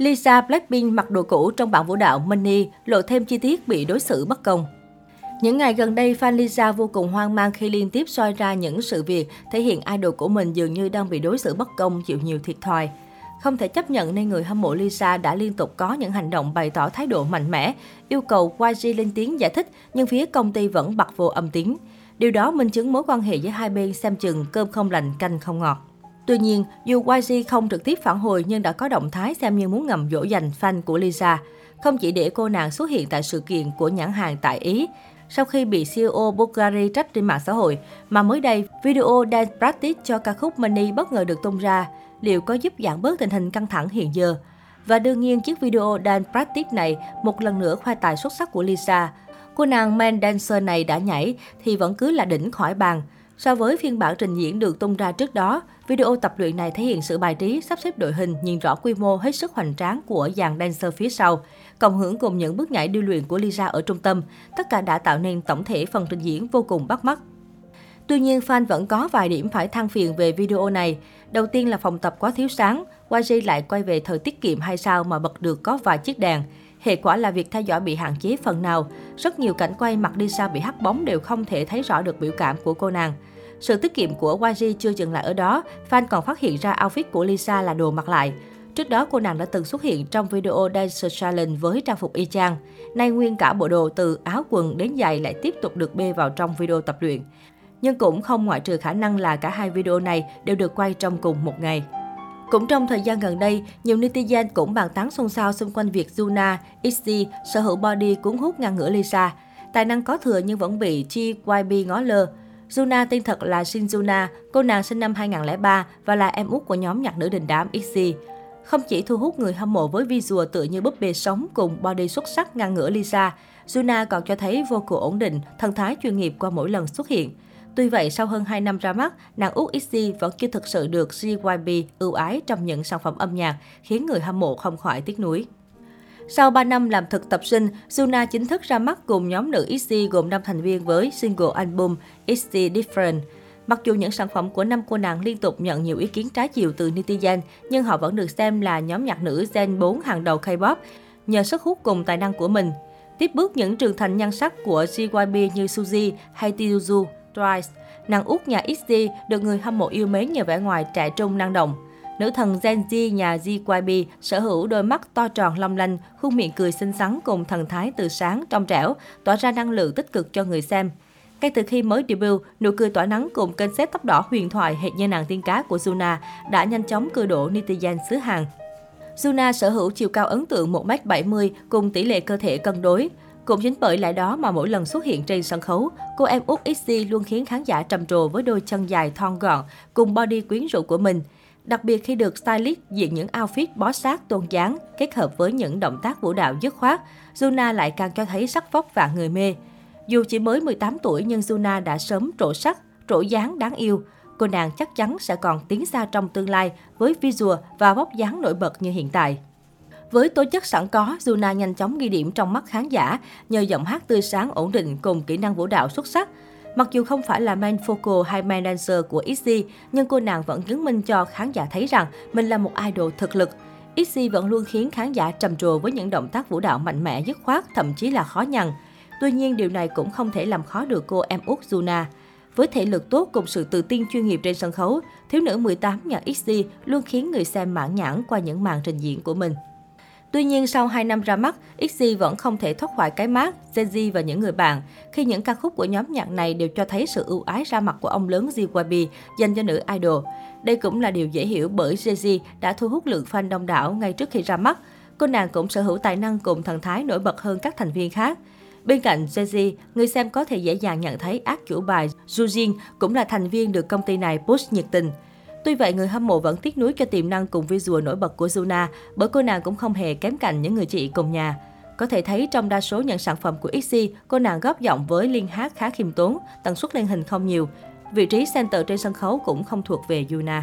Lisa Blackpink mặc đồ cũ trong bản vũ đạo MONEY lộ thêm chi tiết bị đối xử bất công. Những ngày gần đây, fan Lisa vô cùng hoang mang khi liên tiếp soi ra những sự việc thể hiện idol của mình dường như đang bị đối xử bất công, chịu nhiều thiệt thòi. Không thể chấp nhận nên người hâm mộ Lisa đã liên tục có những hành động bày tỏ thái độ mạnh mẽ, yêu cầu YG lên tiếng giải thích nhưng phía công ty vẫn bặt vô âm tín. Điều đó minh chứng mối quan hệ giữa hai bên xem chừng cơm không lành canh không ngọt. Tuy nhiên, dù YG không trực tiếp phản hồi nhưng đã có động thái xem như muốn ngầm dỗ dành fan của Lisa. Không chỉ để cô nàng xuất hiện tại sự kiện của nhãn hàng tại Ý, sau khi bị CEO Bulgari trách trên mạng xã hội, mà mới đây, video dance practice cho ca khúc MONEY bất ngờ được tung ra, liệu có giúp giảm bớt tình hình căng thẳng hiện giờ? Và đương nhiên, chiếc video dance practice này một lần nữa khoe tài xuất sắc của Lisa. Cô nàng main dancer này đã nhảy thì vẫn cứ là đỉnh khỏi bàn. So với phiên bản trình diễn được tung ra trước đó, video tập luyện này thể hiện sự bài trí, sắp xếp đội hình, nhìn rõ quy mô hết sức hoành tráng của dàn dancer phía sau. Cộng hưởng cùng những bước nhảy điêu luyện của Lisa ở trung tâm, tất cả đã tạo nên tổng thể phần trình diễn vô cùng bắt mắt. Tuy nhiên, fan vẫn có vài điểm phải than phiền về video này. Đầu tiên là phòng tập quá thiếu sáng, YG lại quay về thời tiết kiệm hay sao mà bật được có vài chiếc đèn. Hệ quả là việc theo dõi bị hạn chế phần nào. Rất nhiều cảnh quay mặt Lisa bị hắt bóng đều không thể thấy rõ được biểu cảm của cô nàng. Sự tiết kiệm của YG chưa dừng lại ở đó, fan còn phát hiện ra outfit của Lisa là đồ mặc lại. Trước đó, cô nàng đã từng xuất hiện trong video Dance Challenge với trang phục y chang. Nay nguyên cả bộ đồ từ áo quần đến giày lại tiếp tục được bê vào trong video tập luyện. Nhưng cũng không ngoại trừ khả năng là cả hai video này đều được quay trong cùng một ngày. Cũng trong thời gian gần đây, nhiều netizen cũng bàn tán xôn xao xung quanh việc Juna, XG sở hữu body cuốn hút ngang ngửa Lisa. Tài năng có thừa nhưng vẫn bị JYP ngó lơ. Juna tên thật là Shin Juna, cô nàng sinh năm 2003 và là em út của nhóm nhạc nữ đình đám XG. Không chỉ thu hút người hâm mộ với visual tựa như búp bê sống cùng body xuất sắc ngang ngửa Lisa, Juna còn cho thấy vô cùng ổn định, thần thái chuyên nghiệp qua mỗi lần xuất hiện. Tuy vậy, sau hơn 2 năm ra mắt, nàng út ITZY vẫn chưa thực sự được JYP ưu ái trong những sản phẩm âm nhạc, khiến người hâm mộ không khỏi tiếc nuối. Sau 3 năm làm thực tập sinh, Juna chính thức ra mắt cùng nhóm nữ ITZY gồm 5 thành viên với single album ITZY Different. Mặc dù những sản phẩm của năm cô nàng liên tục nhận nhiều ý kiến trái chiều từ netizen, nhưng họ vẫn được xem là nhóm nhạc nữ Gen 4 hàng đầu K-pop, nhờ sức hút cùng tài năng của mình. Tiếp bước những trưởng thành nhan sắc của JYP như Suzy hay Tzuyu, Twice, nàng út nhà XG được người hâm mộ yêu mến nhờ vẻ ngoài trẻ trung năng động. Nữ thần Gen Z nhà JYP sở hữu đôi mắt to tròn long lanh, khuôn miệng cười xinh xắn cùng thần thái từ sáng trong trẻo, tỏa ra năng lượng tích cực cho người xem. Ngay từ khi mới debut, nụ cười tỏa nắng cùng kênh xếp tóc đỏ huyền thoại hệt như nàng tiên cá của Juna đã nhanh chóng cưa đổ netizen xứ Hàn. Juna sở hữu chiều cao ấn tượng 1m70 cùng tỷ lệ cơ thể cân đối. Cũng chính bởi lẽ đó mà mỗi lần xuất hiện trên sân khấu, cô em út XG luôn khiến khán giả trầm trồ với đôi chân dài thon gọn cùng body quyến rũ của mình. Đặc biệt khi được stylist diện những outfit bó sát tôn dáng kết hợp với những động tác vũ đạo dứt khoát, Juna lại càng cho thấy sắc vóc và người mê. Dù chỉ mới 18 tuổi nhưng Juna đã sớm trổ sắc, trổ dáng đáng yêu. Cô nàng chắc chắn sẽ còn tiến xa trong tương lai với visual và vóc dáng nổi bật như hiện tại. Với tố chất sẵn có, Juna nhanh chóng ghi điểm trong mắt khán giả nhờ giọng hát tươi sáng ổn định cùng kỹ năng vũ đạo xuất sắc. Mặc dù không phải là main vocal hay main dancer của ITZY, nhưng cô nàng vẫn chứng minh cho khán giả thấy rằng mình là một idol thực lực. ITZY vẫn luôn khiến khán giả trầm trồ với những động tác vũ đạo mạnh mẽ dứt khoát, thậm chí là khó nhằn. Tuy nhiên, điều này cũng không thể làm khó được cô em út Juna. Với thể lực tốt cùng sự tự tin chuyên nghiệp trên sân khấu, thiếu nữ 18 nhà ITZY luôn khiến người xem mãn nhãn qua những màn trình diễn của mình. Tuy nhiên, sau 2 năm ra mắt, XG vẫn không thể thoát khỏi cái mác Gen Z và những người bạn, khi những ca khúc của nhóm nhạc này đều cho thấy sự ưu ái ra mặt của ông lớn JYP dành cho nữ idol. Đây cũng là điều dễ hiểu bởi Gen Z đã thu hút lượng fan đông đảo ngay trước khi ra mắt. Cô nàng cũng sở hữu tài năng cùng thần thái nổi bật hơn các thành viên khác. Bên cạnh Gen Z, người xem có thể dễ dàng nhận thấy ác chủ bài Suzy cũng là thành viên được công ty này push nhiệt tình. Tuy vậy, người hâm mộ vẫn tiếc nuối cho tiềm năng cùng visual nổi bật của Juna, bởi cô nàng cũng không hề kém cạnh những người chị cùng nhà. Có thể thấy trong đa số những sản phẩm của XG, cô nàng góp giọng với liên hát khá khiêm tốn, tần suất lên hình không nhiều. Vị trí center trên sân khấu cũng không thuộc về Juna.